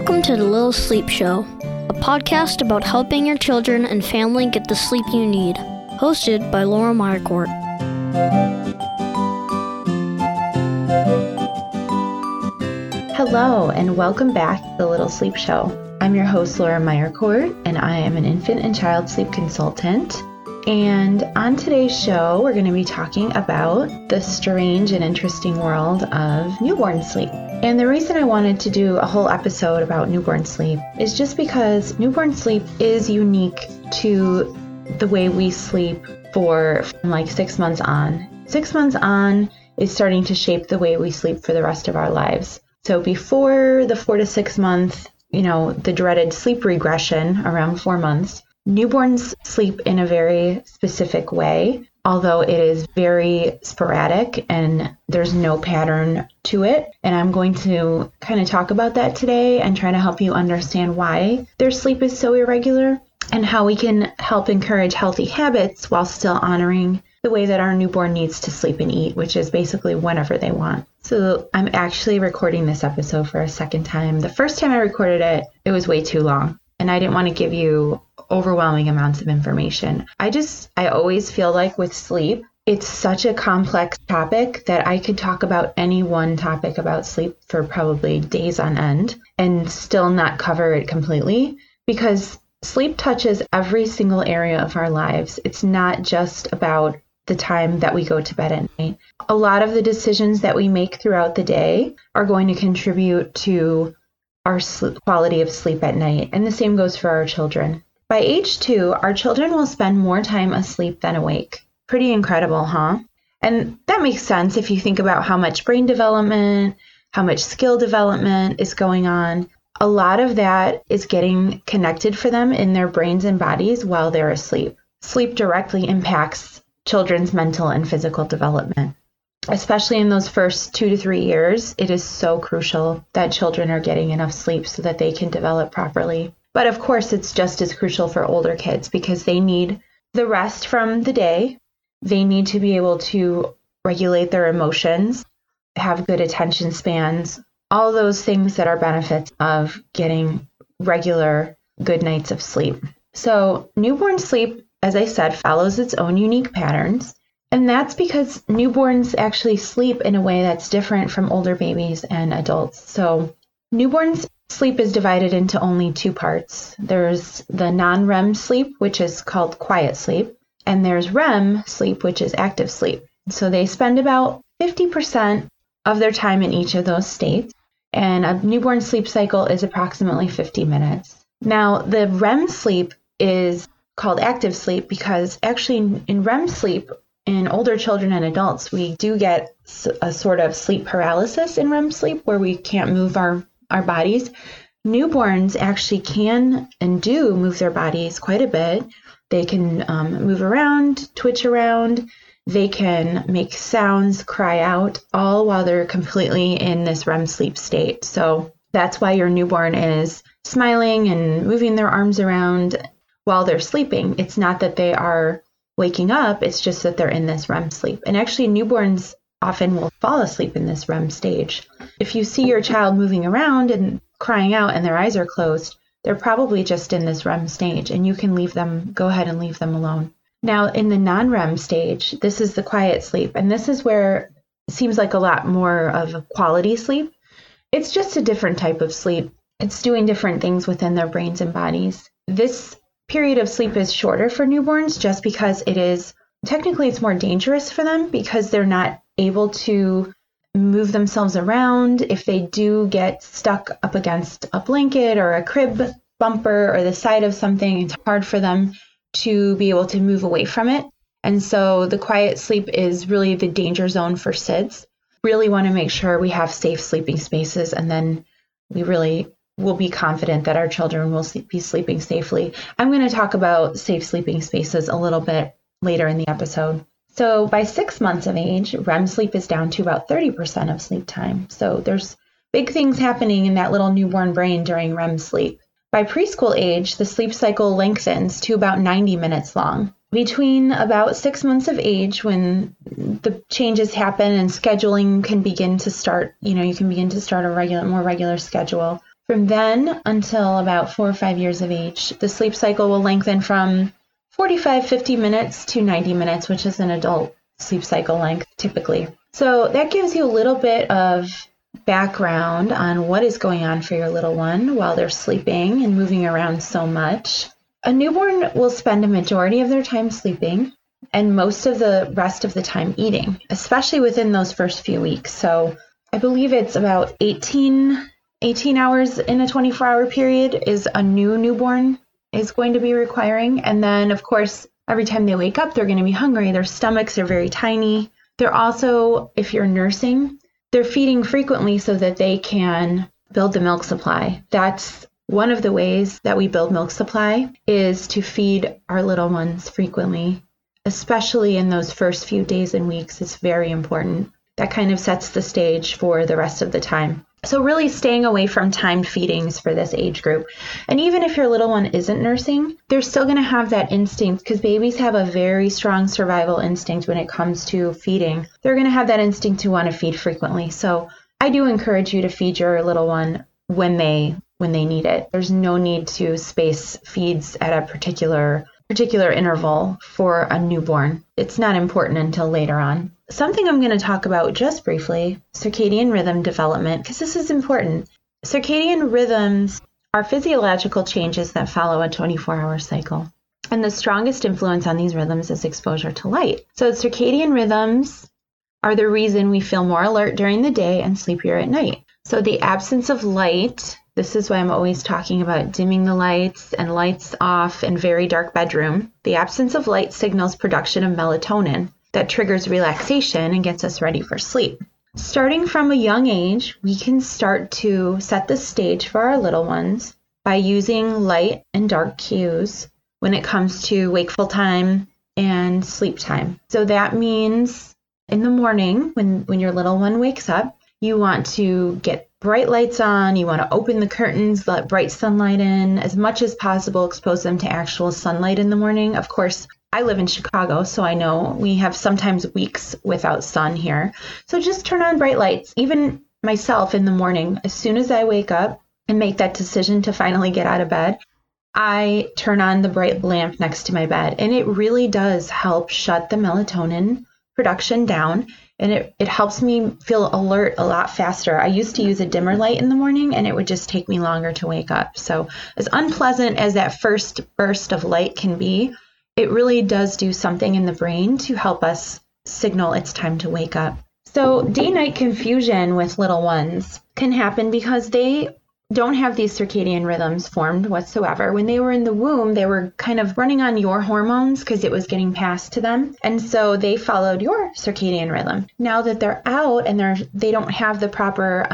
Welcome to the Little Sleep Show, a podcast about helping your children and family get the sleep you need, hosted by Laura Meyercourt. Hello, and welcome back to the Little Sleep Show. I'm your host, Laura Meyercourt, and I am an infant and child sleep consultant. And on today's show, we're going to be talking about the strange and interesting world of newborn sleep. And the reason I wanted to do a whole episode about newborn sleep is just because newborn sleep is unique to the way we sleep for like 6 months on. 6 months on is starting to shape the way we sleep for the rest of our lives. So before the 4 to 6 month, the dreaded sleep regression around 4 months, newborns sleep in a very specific way, although it is very sporadic and there's no pattern to it. And I'm going to kind of talk about that today and try to help you understand why their sleep is so irregular and how we can help encourage healthy habits while still honoring the way that our newborn needs to sleep and eat, which is basically whenever they want. So I'm actually recording this episode for a second time. The first time I recorded it, it was way too long, and I didn't want to give you overwhelming amounts of information. I always feel like with sleep, it's such a complex topic that I could talk about any one topic about sleep for probably days on end and still not cover it completely, because sleep touches every single area of our lives. It's not just about the time that we go to bed at night. A lot of the decisions that we make throughout the day are going to contribute to our quality of sleep at night, and the same goes for our children. By age 2, our children will spend more time asleep than awake. Pretty incredible, huh? And that makes sense if you think about how much brain development, how much skill development is going on. A lot of that is getting connected for them in their brains and bodies while they're asleep. Sleep directly impacts children's mental and physical development. Especially in those first 2 to 3 years, it is so crucial that children are getting enough sleep so that they can develop properly. But of course, it's just as crucial for older kids because they need the rest from the day. They need to be able to regulate their emotions, have good attention spans, all those things that are benefits of getting regular good nights of sleep. So newborn sleep, as I said, follows its own unique patterns. And that's because newborns actually sleep in a way that's different from older babies and adults. So newborns sleep is divided into only 2 parts. There's the non-REM sleep, which is called quiet sleep, and there's REM sleep, which is active sleep. So they spend about 50% of their time in each of those states, and a newborn sleep cycle is approximately 50 minutes. Now, the REM sleep is called active sleep because actually in REM sleep, in older children and adults, we do get a sort of sleep paralysis in REM sleep where we can't move our bodies. Newborns actually can and do move their bodies quite a bit. They can move around, twitch around. They can make sounds, cry out, all while they're completely in this REM sleep state. So that's why your newborn is smiling and moving their arms around while they're sleeping. It's not that they are waking up, it's just that they're in this REM sleep. And actually, newborns often will fall asleep in this REM stage. If you see your child moving around and crying out and their eyes are closed, they're probably just in this REM stage, and you can leave them alone. Now, in the non-REM stage, this is the quiet sleep, and this is where it seems like a lot more of a quality sleep. It's just a different type of sleep. It's doing different things within their brains and bodies. This period of sleep is shorter for newborns just because it's more dangerous for them because they're not able to move themselves around. If they do get stuck up against a blanket or a crib bumper or the side of something, it's hard for them to be able to move away from it. And so the quiet sleep is really the danger zone for SIDS. Really want to make sure we have safe sleeping spaces, and then we really will be confident that our children will be sleeping safely. I'm going to talk about safe sleeping spaces a little bit later in the episode. So by 6 months of age, REM sleep is down to about 30% of sleep time. So there's big things happening in that little newborn brain during REM sleep. By preschool age, the sleep cycle lengthens to about 90 minutes long. Between about 6 months of age, when the changes happen and scheduling can begin to start, you can begin to start a more regular schedule. From then until about 4 or 5 years of age, the sleep cycle will lengthen from 45, 50 minutes to 90 minutes, which is an adult sleep cycle length typically. So that gives you a little bit of background on what is going on for your little one while they're sleeping and moving around so much. A newborn will spend a majority of their time sleeping and most of the rest of the time eating, especially within those first few weeks. So I believe it's about 18 hours in a 24-hour period is a newborn is going to be requiring. And then, of course, every time they wake up, they're going to be hungry. Their stomachs are very tiny. They're also, if you're nursing, they're feeding frequently so that they can build the milk supply. That's one of the ways that we build milk supply is to feed our little ones frequently, especially in those first few days and weeks. It's very important. That kind of sets the stage for the rest of the time. So really staying away from timed feedings for this age group. And even if your little one isn't nursing, they're still going to have that instinct because babies have a very strong survival instinct when it comes to feeding. They're going to have that instinct to want to feed frequently. So I do encourage you to feed your little one when they need it. There's no need to space feeds at a particular interval for a newborn. It's not important until later on. Something I'm going to talk about just briefly, circadian rhythm development, because this is important. Circadian rhythms are physiological changes that follow a 24-hour cycle. And the strongest influence on these rhythms is exposure to light. So circadian rhythms are the reason we feel more alert during the day and sleepier at night. So the absence of light, this is why I'm always talking about dimming the lights and lights off in very dark bedroom. The absence of light signals production of melatonin that triggers relaxation and gets us ready for sleep. Starting from a young age, we can start to set the stage for our little ones by using light and dark cues when it comes to wakeful time and sleep time. So that means in the morning when your little one wakes up, you want to get bright lights on, you want to open the curtains, let bright sunlight in as much as possible, expose them to actual sunlight in the morning. Of course, I live in Chicago, so I know we have sometimes weeks without sun here. So just turn on bright lights. Even myself in the morning, as soon as I wake up and make that decision to finally get out of bed, I turn on the bright lamp next to my bed. And it really does help shut the melatonin production down. And it helps me feel alert a lot faster. I used to use a dimmer light in the morning and it would just take me longer to wake up. So as unpleasant as that first burst of light can be, it really does do something in the brain to help us signal it's time to wake up. So day-night confusion with little ones can happen because they don't have these circadian rhythms formed whatsoever. When they were in the womb, they were kind of running on your hormones because it was getting passed to them. And so they followed your circadian rhythm. Now that they're out and they don't have the proper,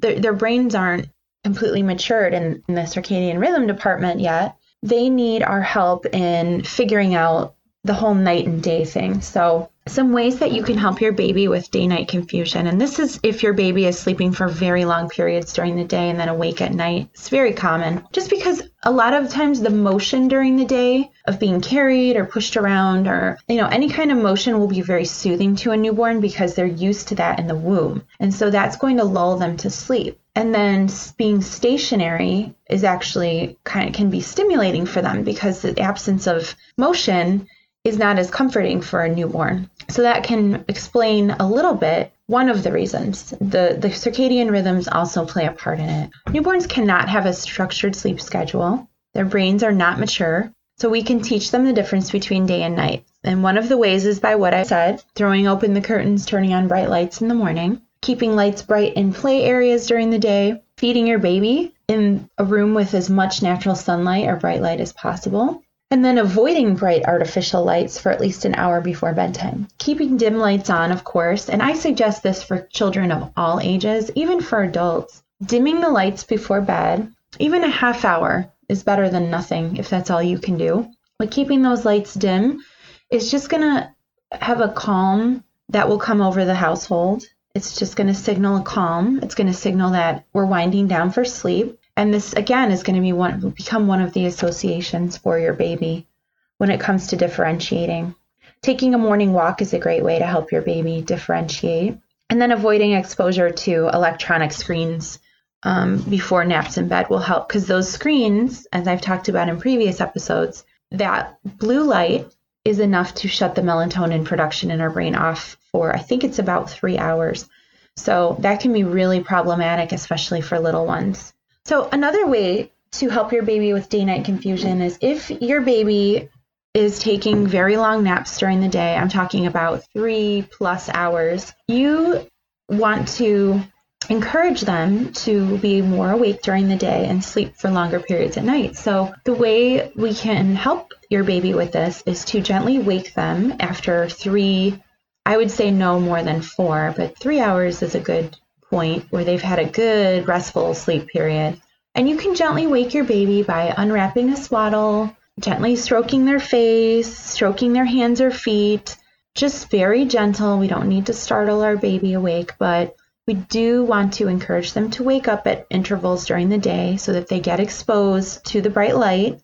their brains aren't completely matured in the circadian rhythm department yet. They need our help in figuring out the whole night and day thing. So some ways that you can help your baby with day-night confusion, and this is if your baby is sleeping for very long periods during the day and then awake at night. It's very common just because a lot of times the motion during the day of being carried or pushed around or, any kind of motion will be very soothing to a newborn because they're used to that in the womb. And so that's going to lull them to sleep. And then being stationary is actually can be stimulating for them because the absence of motion is not as comforting for a newborn. So that can explain a little bit one of the reasons. The circadian rhythms also play a part in it. Newborns cannot have a structured sleep schedule. Their brains are not mature. So we can teach them the difference between day and night. And one of the ways is by what I said, throwing open the curtains, turning on bright lights in the morning, keeping lights bright in play areas during the day, feeding your baby in a room with as much natural sunlight or bright light as possible, and then avoiding bright artificial lights for at least an hour before bedtime. Keeping dim lights on, of course, and I suggest this for children of all ages, even for adults. Dimming the lights before bed, even a half hour is better than nothing if that's all you can do. But keeping those lights dim is just going to have a calm that will come over the household. It's just going to signal a calm. It's going to signal that we're winding down for sleep. And this, again, is going to become one of the associations for your baby when it comes to differentiating. Taking a morning walk is a great way to help your baby differentiate. And then avoiding exposure to electronic screens before naps in bed will help, because those screens, as I've talked about in previous episodes, that blue light is enough to shut the melatonin production in our brain off for, I think it's about 3 hours. So that can be really problematic, especially for little ones. So another way to help your baby with day-night confusion is if your baby is taking very long naps during the day, I'm talking about 3+ hours, you want to encourage them to be more awake during the day and sleep for longer periods at night. So the way we can help your baby with this is to gently wake them after 3, I would say no more than 4, but 3 hours is a good point where they've had a good restful sleep period. And you can gently wake your baby by unwrapping a swaddle, gently stroking their face, stroking their hands or feet, just very gentle. We don't need to startle our baby awake, but we do want to encourage them to wake up at intervals during the day so that they get exposed to the bright light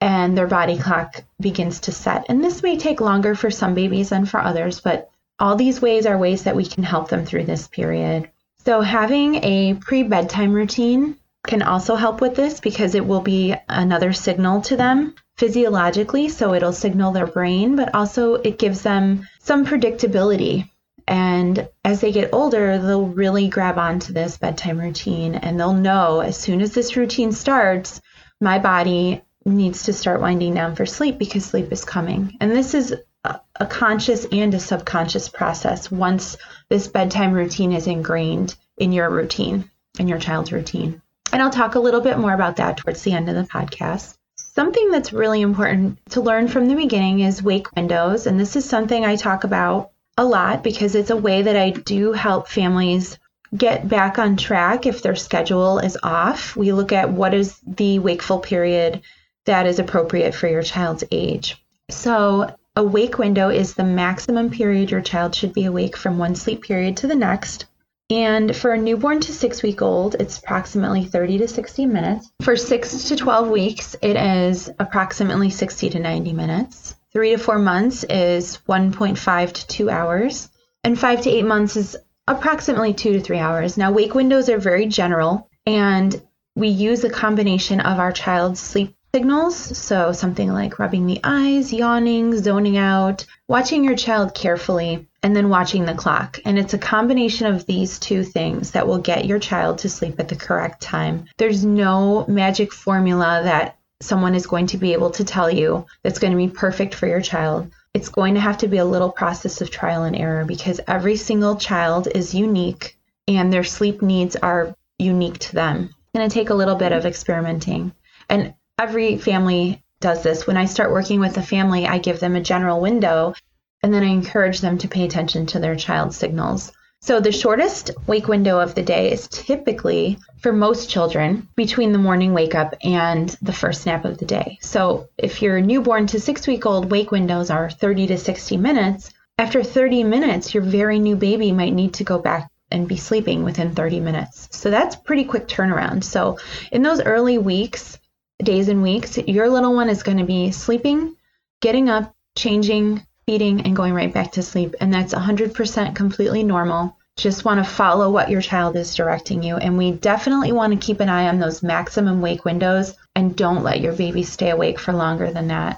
and their body clock begins to set. And this may take longer for some babies than for others, but all these ways are ways that we can help them through this period. So having a pre-bedtime routine can also help with this, because it will be another signal to them physiologically. So it'll signal their brain, but also it gives them some predictability. And as they get older, they'll really grab onto this bedtime routine, and they'll know as soon as this routine starts, my body needs to start winding down for sleep because sleep is coming. And this is a conscious and a subconscious process once this bedtime routine is ingrained in your routine, in your child's routine. And I'll talk a little bit more about that towards the end of the podcast. Something that's really important to learn from the beginning is wake windows. And this is something I talk about a lot because it's a way that I do help families get back on track if their schedule is off. We look at what is the wakeful period that is appropriate for your child's age. So a wake window is the maximum period your child should be awake from one sleep period to the next. And for a newborn to 6-week-old, it's approximately 30 to 60 minutes. For 6 to 12 weeks, it is approximately 60 to 90 minutes. 3 to 4 months is 1.5 to 2 hours. And 5 to 8 months is approximately 2 to 3 hours. Now, wake windows are very general, and we use a combination of our child's sleep signals, so something like rubbing the eyes, yawning, zoning out, watching your child carefully, and then watching the clock. And it's a combination of these two things that will get your child to sleep at the correct time. There's no magic formula that someone is going to be able to tell you that's going to be perfect for your child. It's going to have to be a little process of trial and error, because every single child is unique and their sleep needs are unique to them. It's going to take a little bit of experimenting. And every family does this. When I start working with a family, I give them a general window, and then I encourage them to pay attention to their child's signals. So the shortest wake window of the day is typically, for most children, between the morning wake up and the first nap of the day. So if you're newborn to 6-week-old, wake windows are 30 to 60 minutes. After 30 minutes, your very new baby might need to go back and be sleeping within 30 minutes. So that's pretty quick turnaround. So in those early weeks, days and weeks, your little one is going to be sleeping, getting up, changing, feeding, and going right back to sleep. And that's 100% completely normal. Just want to follow what your child is directing you. And we definitely want to keep an eye on those maximum wake windows, and don't let your baby stay awake for longer than that.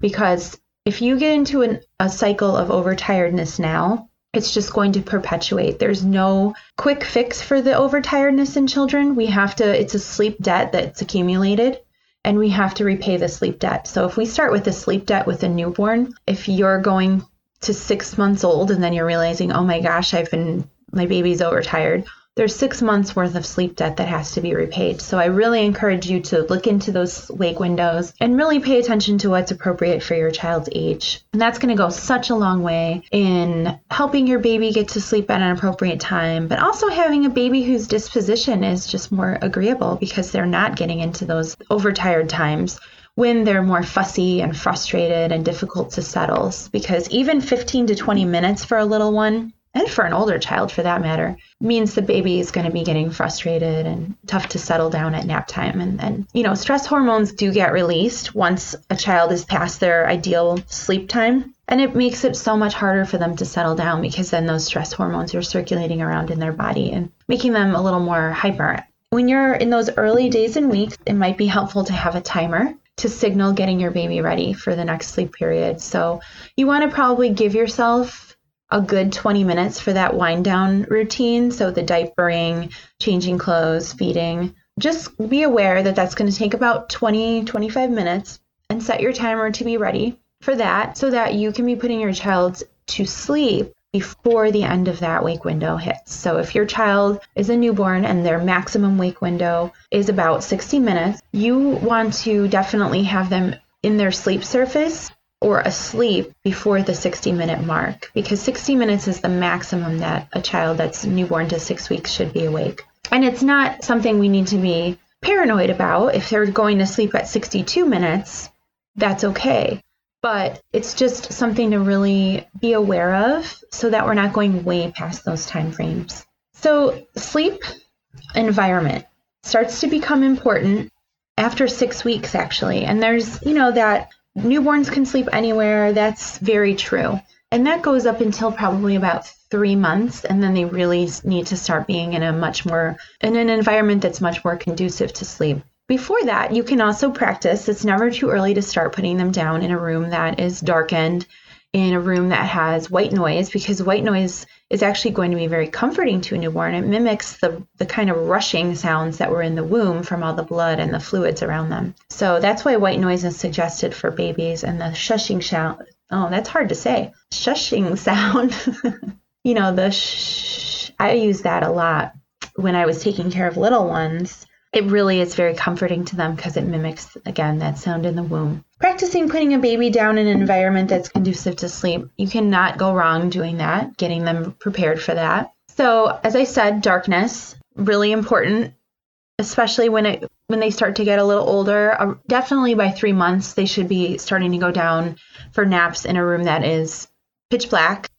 Because if you get into a cycle of overtiredness now, it's just going to perpetuate. There's no quick fix for the overtiredness in children. It's a sleep debt that's accumulated, and we have to repay the sleep debt. So if we start with a sleep debt with a newborn, if you're going to 6 months old and then you're realizing, oh my gosh, my baby's overtired, there's 6 months worth of sleep debt that has to be repaid. So I really encourage you to look into those wake windows and really pay attention to what's appropriate for your child's age. And that's going to go such a long way in helping your baby get to sleep at an appropriate time, but also having a baby whose disposition is just more agreeable, because they're not getting into those overtired times when they're more fussy and frustrated and difficult to settle. Because even 15 to 20 minutes for a little one, and for an older child for that matter, means the baby is going to be getting frustrated and tough to settle down at nap time. And stress hormones do get released once a child is past their ideal sleep time. And it makes it so much harder for them to settle down, because then those stress hormones are circulating around in their body and making them a little more hyper When you're in those early days and weeks, it might be helpful to have a timer to signal getting your baby ready for the next sleep period. So you want to probably give yourself a good 20 minutes for that wind down routine. So the diapering, changing clothes, feeding. Just be aware that that's going to take about 20, 25 minutes and set your timer to be ready for that so that you can be putting your child to sleep before the end of that wake window hits. So if your child is a newborn and their maximum wake window is about 60 minutes, you want to definitely have them in their sleep surface or asleep before the 60-minute mark, because 60 minutes is the maximum that a child that's newborn to 6 weeks should be awake. And it's not something we need to be paranoid about. If they're going to sleep at 62 minutes, that's okay. But it's just something to really be aware of so that we're not going way past those time frames. So sleep environment starts to become important after 6 weeks, actually. And there's, you know, that newborns can sleep anywhere. That's very true. And that goes up until probably about 3 months. And then they really need to start being in an environment that's much more conducive to sleep. Before that, you can also practice. It's never too early to start putting them down in a room that is darkened, in a room that has white noise, because white noise is actually going to be very comforting to a newborn. It mimics the kind of rushing sounds that were in the womb from all the blood and the fluids around them. So that's why white noise is suggested for babies, and the shushing sound. Oh, that's hard to say. Shushing sound. You know, the shh. I use that a lot when I was taking care of little ones. It really is very comforting to them because it mimics, again, that sound in the womb. Practicing putting a baby down in an environment that's conducive to sleep. You cannot go wrong doing that, getting them prepared for that. So, as I said, darkness, really important, especially when they start to get a little older. Definitely by 3 months, they should be starting to go down for naps in a room that is pitch black.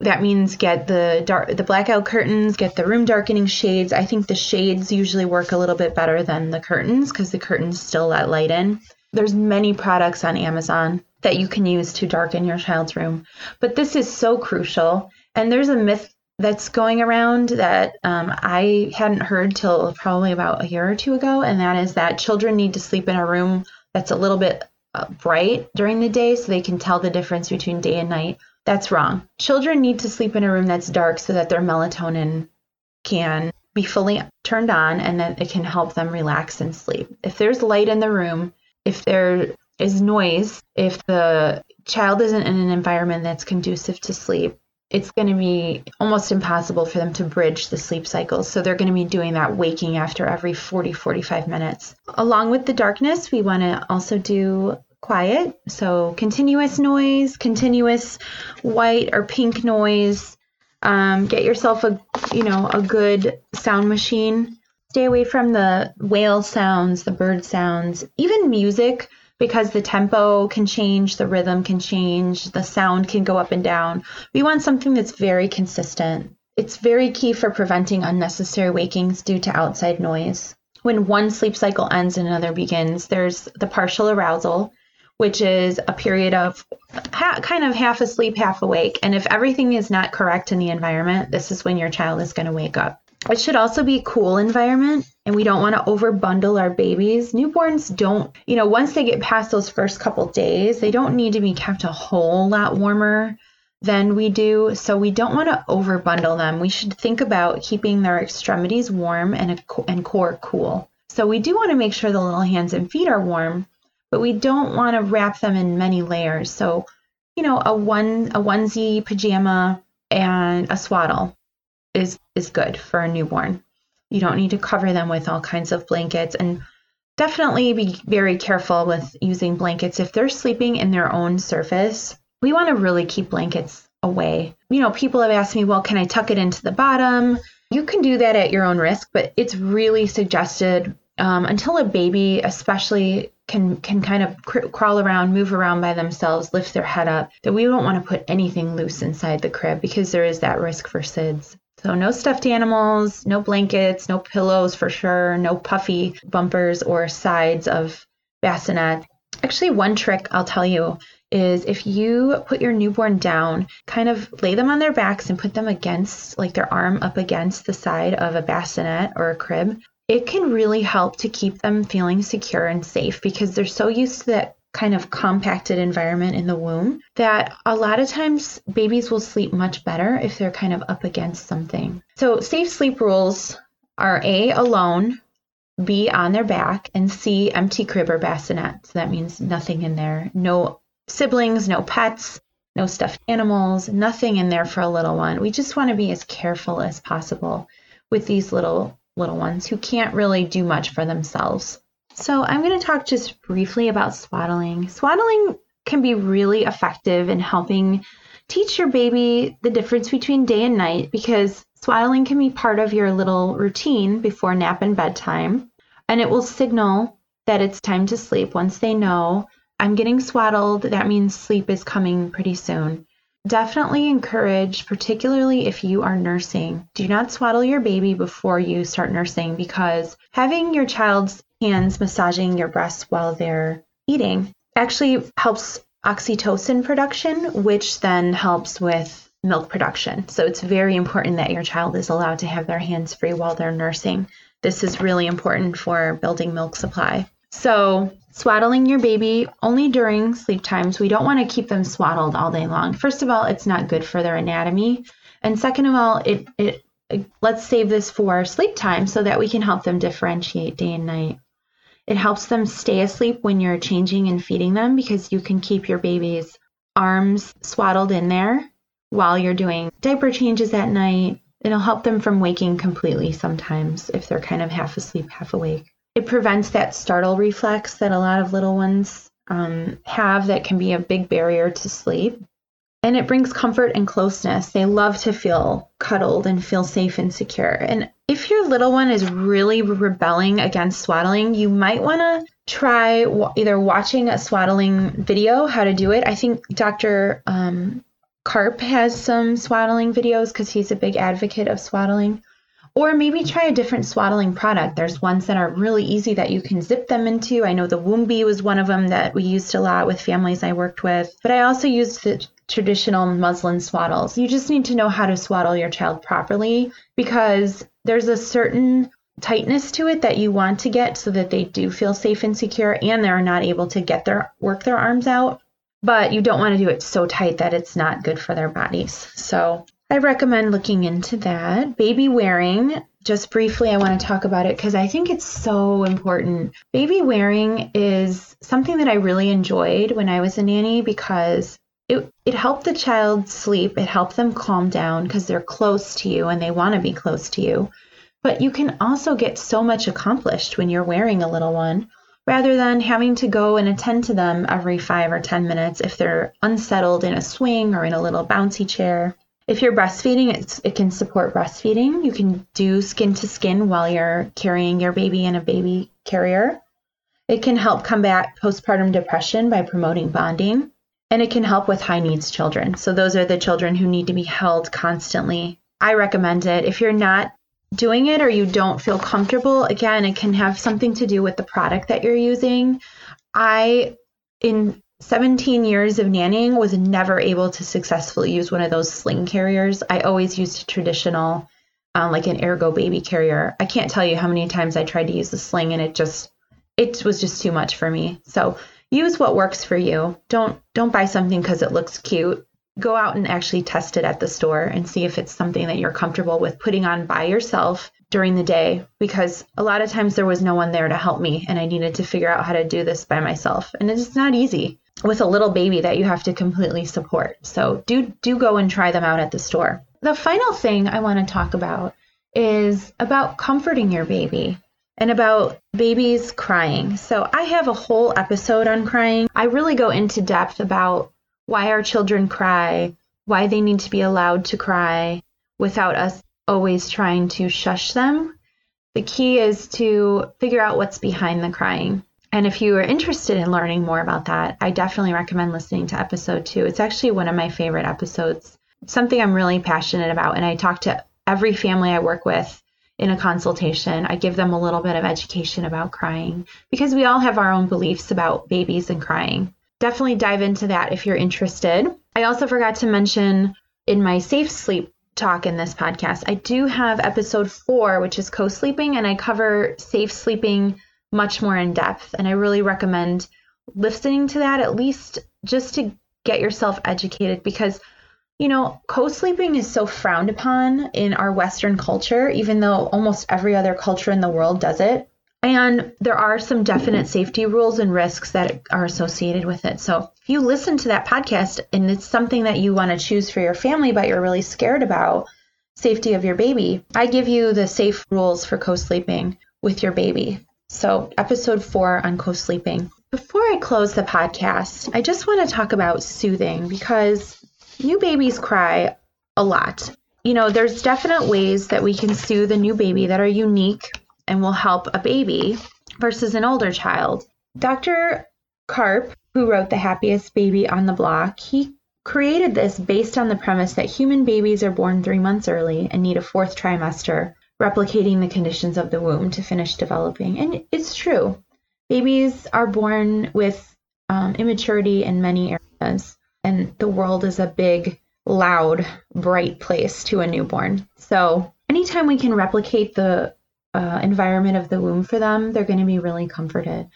That means get the blackout curtains, get the room darkening shades. I think the shades usually work a little bit better than the curtains because the curtains still let light in. There's many products on Amazon that you can use to darken your child's room. But this is so crucial. And there's a myth that's going around that I hadn't heard till probably about a year or two ago. And that is that children need to sleep in a room that's a little bit bright during the day so they can tell the difference between day and night. That's wrong. Children need to sleep in a room that's dark so that their melatonin can be fully turned on and that it can help them relax and sleep. If there's light in the room, if there is noise, if the child isn't in an environment that's conducive to sleep, it's going to be almost impossible for them to bridge the sleep cycles. So they're going to be doing that waking after every 40, 45 minutes. Along with the darkness, we want to also do quiet. So continuous noise, continuous white or pink noise. Get yourself a good sound machine. Stay away from the whale sounds, the bird sounds, even music, because the tempo can change, the rhythm can change, the sound can go up and down. We want something that's very consistent. It's very key for preventing unnecessary wakings due to outside noise. When one sleep cycle ends and another begins, there's the partial arousal, which is a period of kind of half asleep, half awake. And if everything is not correct in the environment, this is when your child is going to wake up. It should also be a cool environment, and we don't want to overbundle our babies. Newborns don't, once they get past those first couple days, they don't need to be kept a whole lot warmer than we do. So we don't want to overbundle them. We should think about keeping their extremities warm and core cool. So we do want to make sure the little hands and feet are warm, but we don't want to wrap them in many layers. So, a onesie, pajama, and a swaddle is good for a newborn. You don't need to cover them with all kinds of blankets, and definitely be very careful with using blankets. If they're sleeping in their own surface, we want to really keep blankets away. People have asked me, well, can I tuck it into the bottom? You can do that at your own risk, but it's really suggested until a baby especially can kind of crawl around, move around by themselves, lift their head up, that we don't want to put anything loose inside the crib because there is that risk for SIDS. So no stuffed animals, no blankets, no pillows for sure, no puffy bumpers or sides of bassinet. Actually, one trick I'll tell you is if you put your newborn down, kind of lay them on their backs and put them against, like their arm up against the side of a bassinet or a crib, it can really help to keep them feeling secure and safe, because they're so used to that kind of compacted environment in the womb that a lot of times babies will sleep much better if they're kind of up against something. So safe sleep rules are A, alone, B, on their back, and C, empty crib or bassinet. So that means nothing in there, no siblings, no pets, no stuffed animals, nothing in there for a little one. We just want to be as careful as possible with these little ones who can't really do much for themselves. So I'm going to talk just briefly about swaddling. Swaddling can be really effective in helping teach your baby the difference between day and night, because swaddling can be part of your little routine before nap and bedtime, and it will signal that it's time to sleep. Once they know, I'm getting swaddled, that means sleep is coming pretty soon. Definitely encourage, particularly if you are nursing, do not swaddle your baby before you start nursing, because having your child's hands massaging your breasts while they're eating actually helps oxytocin production, which then helps with milk production. So it's very important that your child is allowed to have their hands free while they're nursing. This is really important for building milk supply. So swaddling your baby only during sleep times. We don't want to keep them swaddled all day long. First of all, it's not good for their anatomy. And second of all, let's save this for sleep time so that we can help them differentiate day and night. It helps them stay asleep when you're changing and feeding them, because you can keep your baby's arms swaddled in there while you're doing diaper changes at night. It'll help them from waking completely sometimes if they're kind of half asleep, half awake. It prevents that startle reflex that a lot of little ones have that can be a big barrier to sleep. And it brings comfort and closeness. They love to feel cuddled and feel safe and secure. And if your little one is really rebelling against swaddling, you might want to try either watching a swaddling video, how to do it. I think Dr. Karp has some swaddling videos because he's a big advocate of swaddling. Or maybe try a different swaddling product. There's ones that are really easy that you can zip them into. I know the Woombie was one of them that we used a lot with families I worked with. But I also used the traditional muslin swaddles. You just need to know how to swaddle your child properly, because there's a certain tightness to it that you want to get so that they do feel safe and secure and they're not able to work their arms out. But you don't want to do it so tight that it's not good for their bodies. So I recommend looking into that. Baby wearing, just briefly, I want to talk about it because I think it's so important. Baby wearing is something that I really enjoyed when I was a nanny, because it helped the child sleep. It helped them calm down because they're close to you and they want to be close to you. But you can also get so much accomplished when you're wearing a little one, rather than having to go and attend to them every 5 or 10 minutes if they're unsettled in a swing or in a little bouncy chair. If you're breastfeeding, it can support breastfeeding. You can do skin to skin while you're carrying your baby in a baby carrier. It can help combat postpartum depression by promoting bonding, and it can help with high needs children. So those are the children who need to be held constantly. I recommend it. If you're not doing it or you don't feel comfortable, again, it can have something to do with the product that you're using. In 17 years of nannying, was never able to successfully use one of those sling carriers. I always used a traditional, like an Ergo baby carrier. I can't tell you how many times I tried to use the sling and it was just too much for me. So use what works for you. Don't buy something because it looks cute. Go out and actually test it at the store and see if it's something that you're comfortable with putting on by yourself during the day, because a lot of times there was no one there to help me and I needed to figure out how to do this by myself. And it's not easy with a little baby that you have to completely support. So do go and try them out at the store. The final thing I want to talk about is about comforting your baby and about babies crying. So I have a whole episode on crying. I really go into depth about why our children cry, why they need to be allowed to cry without us always trying to shush them. The key is to figure out what's behind the crying. And if you are interested in learning more about that, I definitely recommend listening to episode 2. It's actually one of my favorite episodes. It's something I'm really passionate about. And I talk to every family I work with in a consultation. I give them a little bit of education about crying, because we all have our own beliefs about babies and crying. Definitely dive into that if you're interested. I also forgot to mention in my safe sleep talk in this podcast. I do have episode 4, which is co-sleeping, and I cover safe sleeping much more in depth. And I really recommend listening to that, at least just to get yourself educated, because, you know, co-sleeping is so frowned upon in our Western culture, even though almost every other culture in the world does it. And there are some definite safety rules and risks that are associated with it. So if you listen to that podcast and it's something that you want to choose for your family, but you're really scared about safety of your baby, I give you the safe rules for co-sleeping with your baby. So episode 4 on co-sleeping. Before I close the podcast, I just want to talk about soothing, because new babies cry a lot. You know, there's definite ways that we can soothe a new baby that are unique and will help a baby versus an older child. Dr. Karp, who wrote The Happiest Baby on the Block, he created this based on the premise that human babies are born 3 months early and need a 4th trimester, replicating the conditions of the womb to finish developing. And it's true. Babies are born with immaturity in many areas, and the world is a big, loud, bright place to a newborn. So anytime we can replicate the environment of the womb for them, they're going to be really comforted.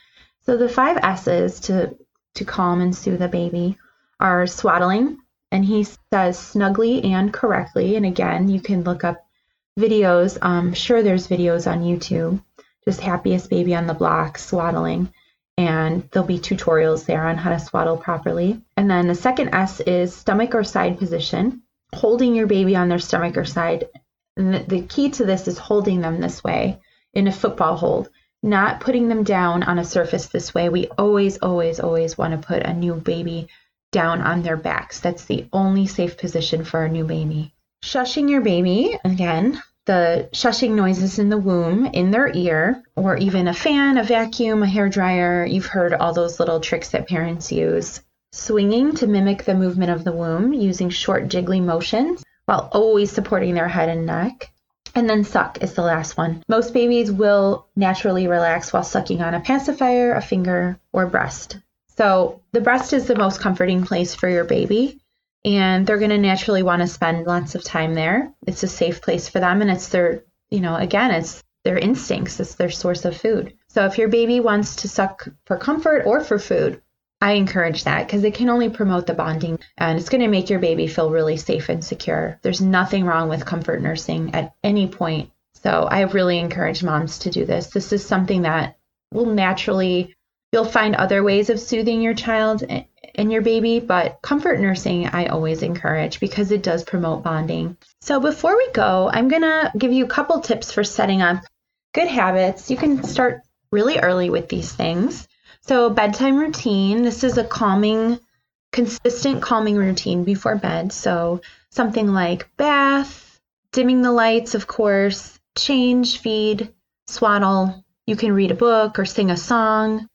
So the 5 S's to calm and soothe a baby are swaddling, and he says snugly and correctly. And again, you can look up videos. I'm sure there's videos on YouTube, just Happiest Baby on the Block swaddling, and there'll be tutorials there on how to swaddle properly. And then the 2nd S is stomach or side position, holding your baby on their stomach or side. And the key to this is holding them this way in a football hold, not putting them down on a surface this way. We always want to put a new baby down on their backs. That's the only safe position for a new baby. Shushing your baby, again, the shushing noises in the womb, in their ear, or even a fan, a vacuum, a hairdryer. You've heard all those little tricks that parents use. Swinging to mimic the movement of the womb, using short jiggly motions, while always supporting their head and neck. And then suck is the last one. Most babies will naturally relax while sucking on a pacifier, a finger, or breast. So the breast is the most comforting place for your baby, and they're going to naturally want to spend lots of time there. It's a safe place for them, and it's their, you know, again, it's their instincts. It's their source of food. So if your baby wants to suck for comfort or for food, I encourage that, because it can only promote the bonding, and it's going to make your baby feel really safe and secure. There's nothing wrong with comfort nursing at any point. So I really encourage moms to do this. This is something that will naturally, you'll find other ways of soothing your child and your baby, but comfort nursing I always encourage, because it does promote bonding. So before we go, I'm going to give you a couple tips for setting up good habits. You can start really early with these things. So bedtime routine, this is a calming, consistent calming routine before bed. So something like bath, dimming the lights, of course, change, feed, swaddle. You can read a book or sing a song,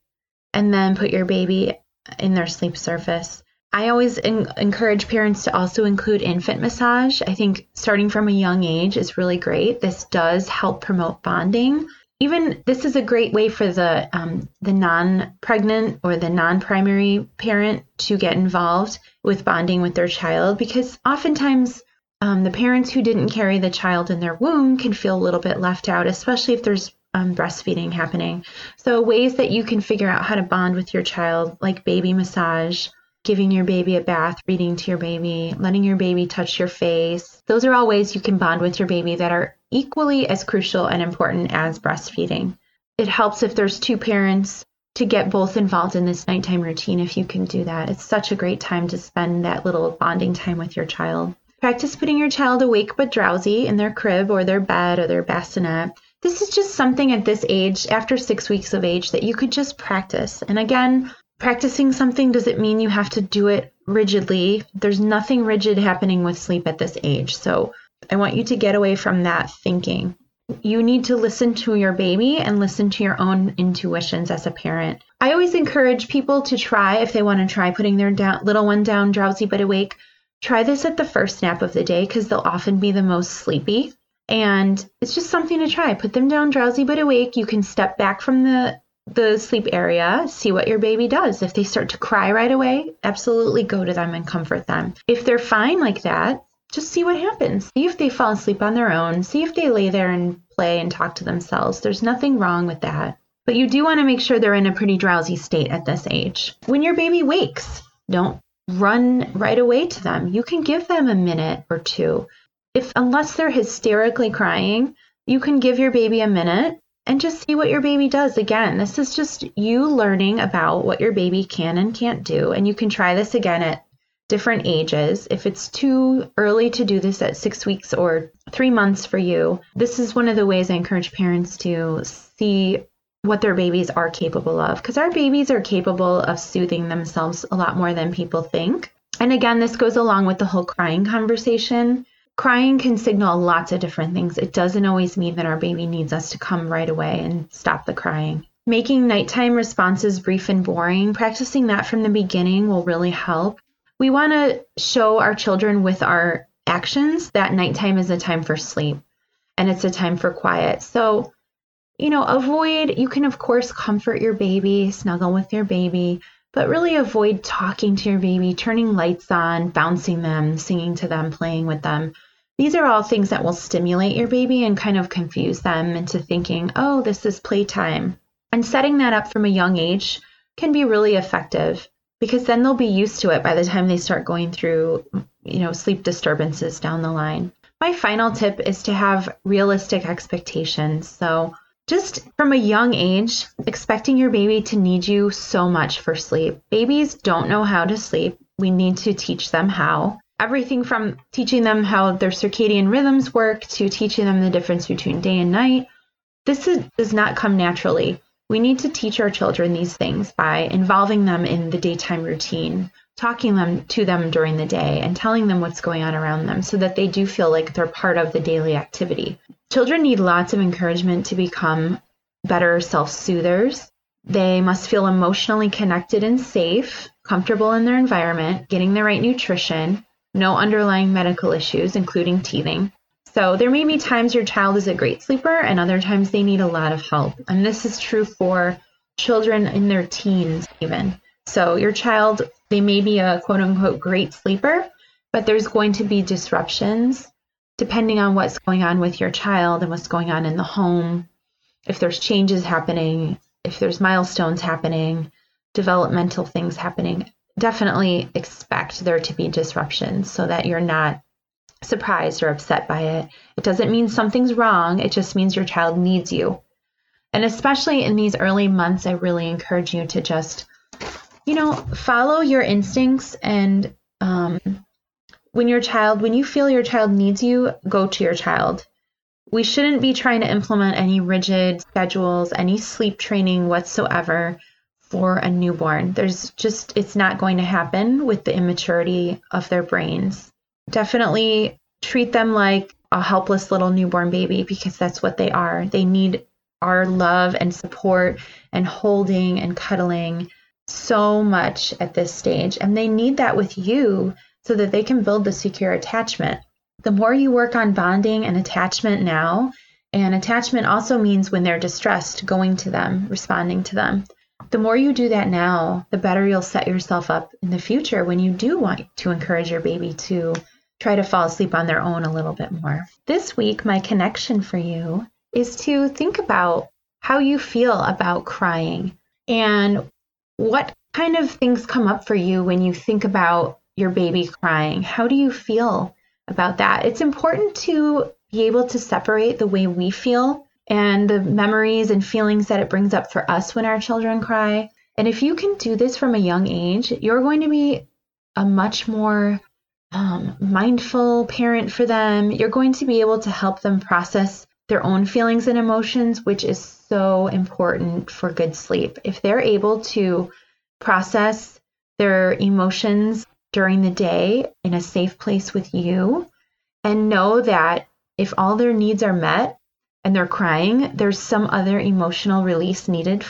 and then put your baby in their sleep surface. I always encourage parents to also include infant massage. I think starting from a young age is really great. This does help promote bonding. Even this is a great way for the non-pregnant or the non-primary parent to get involved with bonding with their child, because oftentimes the parents who didn't carry the child in their womb can feel a little bit left out, especially if there's breastfeeding happening. So ways that you can figure out how to bond with your child, like baby massage, giving your baby a bath, reading to your baby, letting your baby touch your face. Those are all ways you can bond with your baby that are equally as crucial and important as breastfeeding. It helps if there's 2 parents to get both involved in this nighttime routine if you can do that. It's such a great time to spend that little bonding time with your child. Practice putting your child awake but drowsy in their crib or their bed or their bassinet. This is just something at this age, after 6 weeks of age, that you could just practice. And again, practicing something doesn't mean you have to do it rigidly. There's nothing rigid happening with sleep at this age. So I want you to get away from that thinking. You need to listen to your baby and listen to your own intuitions as a parent. I always encourage people to try, if they want to try putting their little one down drowsy but awake, try this at the first nap of the day, because they'll often be the most sleepy. And it's just something to try. Put them down drowsy but awake. You can step back from the sleep area, see what your baby does. If they start to cry right away, absolutely go to them and comfort them. If they're fine like that, just see what happens. See if they fall asleep on their own. See if they lay there and play and talk to themselves. There's nothing wrong with that. But you do want to make sure they're in a pretty drowsy state at this age. When your baby wakes, don't run right away to them. You can give them a minute or two. Unless they're hysterically crying, you can give your baby a minute and just see what your baby does. Again, this is just you learning about what your baby can and can't do. And you can try this again at different ages. If it's too early to do this at 6 weeks or 3 months for you, this is one of the ways I encourage parents to see what their babies are capable of, because our babies are capable of soothing themselves a lot more than people think. And again, this goes along with the whole crying conversation. Crying can signal lots of different things. It doesn't always mean that our baby needs us to come right away and stop the crying. Making nighttime responses brief and boring, practicing that from the beginning will really help. We want to show our children with our actions that nighttime is a time for sleep and it's a time for quiet. So, you can of course comfort your baby, snuggle with your baby, but really avoid talking to your baby, turning lights on, bouncing them, singing to them, playing with them. These are all things that will stimulate your baby and kind of confuse them into thinking, oh, this is playtime. And setting that up from a young age can be really effective, because then they'll be used to it by the time they start going through, sleep disturbances down the line. My final tip is to have realistic expectations. So just from a young age, expecting your baby to need you so much for sleep. Babies don't know how to sleep. We need to teach them how. Everything from teaching them how their circadian rhythms work to teaching them the difference between day and night. Does not come naturally. We need to teach our children these things by involving them in the daytime routine, talking to them during the day, and telling them what's going on around them so that they do feel like they're part of the daily activity. Children need lots of encouragement to become better self-soothers. They must feel emotionally connected and safe, comfortable in their environment, getting the right nutrition, no underlying medical issues, including teething. So there may be times your child is a great sleeper and other times they need a lot of help. And this is true for children in their teens even. So your child, they may be a quote unquote great sleeper, but there's going to be disruptions depending on what's going on with your child and what's going on in the home. If there's changes happening, if there's milestones happening, developmental things happening, definitely expect there to be disruptions so that you're not surprised or upset by it. It doesn't mean something's wrong. It just means your child needs you. And especially in these early months, I really encourage you to just, follow your instincts. And when you feel your child needs you, go to your child. We shouldn't be trying to implement any rigid schedules, any sleep training whatsoever for a newborn. It's not going to happen with the immaturity of their brains. Definitely treat them like a helpless little newborn baby, because that's what they are. They need our love and support and holding and cuddling so much at this stage. And they need that with you so that they can build the secure attachment. The more you work on bonding and attachment now, and attachment also means when they're distressed, going to them, responding to them. The more you do that now, the better you'll set yourself up in the future when you do want to encourage your baby to try to fall asleep on their own a little bit more. This week, my connection for you is to think about how you feel about crying and what kind of things come up for you when you think about your baby crying. How do you feel about that? It's important to be able to separate the way we feel and the memories and feelings that it brings up for us when our children cry. And if you can do this from a young age, you're going to be a much more mindful parent for them. You're going to be able to help them process their own feelings and emotions, which is so important for good sleep. If they're able to process their emotions during the day in a safe place with you, and know that if all their needs are met, and they're crying, there's some other emotional release needed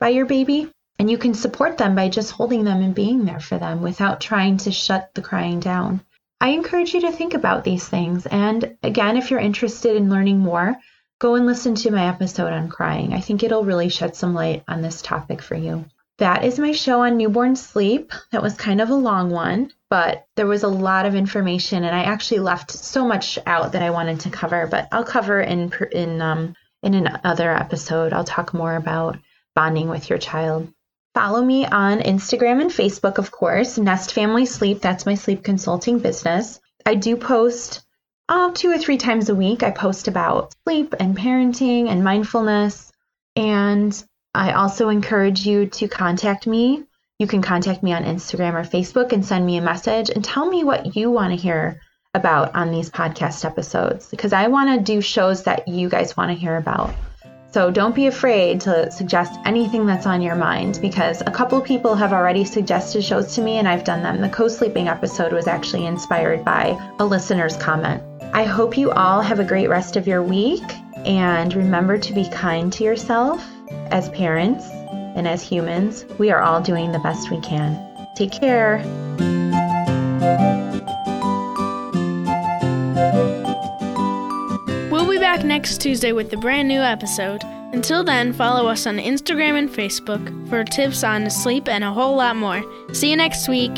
by your baby. And you can support them by just holding them and being there for them without trying to shut the crying down. I encourage you to think about these things. And again, if you're interested in learning more, go and listen to my episode on crying. I think it'll really shed some light on this topic for you. that is my show on newborn sleep. That was kind of a long one, but there was a lot of information, and I actually left so much out that I wanted to cover, but I'll cover in another episode. I'll talk more about bonding with your child. Follow me on Instagram and Facebook, of course, Nest Family Sleep. That's my sleep consulting business. I do post 2 or 3 times a week. I post about sleep and parenting and mindfulness. And I also encourage you to contact me. You can contact me on Instagram or Facebook and send me a message and tell me what you want to hear about on these podcast episodes, because I want to do shows that you guys want to hear about. So don't be afraid to suggest anything that's on your mind, because a couple people have already suggested shows to me and I've done them. The co-sleeping episode was actually inspired by a listener's comment. I hope you all have a great rest of your week, and remember to be kind to yourself. As parents and as humans, we are all doing the best we can. Take care. Back next Tuesday with a brand new episode. Until then, follow us on Instagram and Facebook for tips on sleep and a whole lot more. See you next week.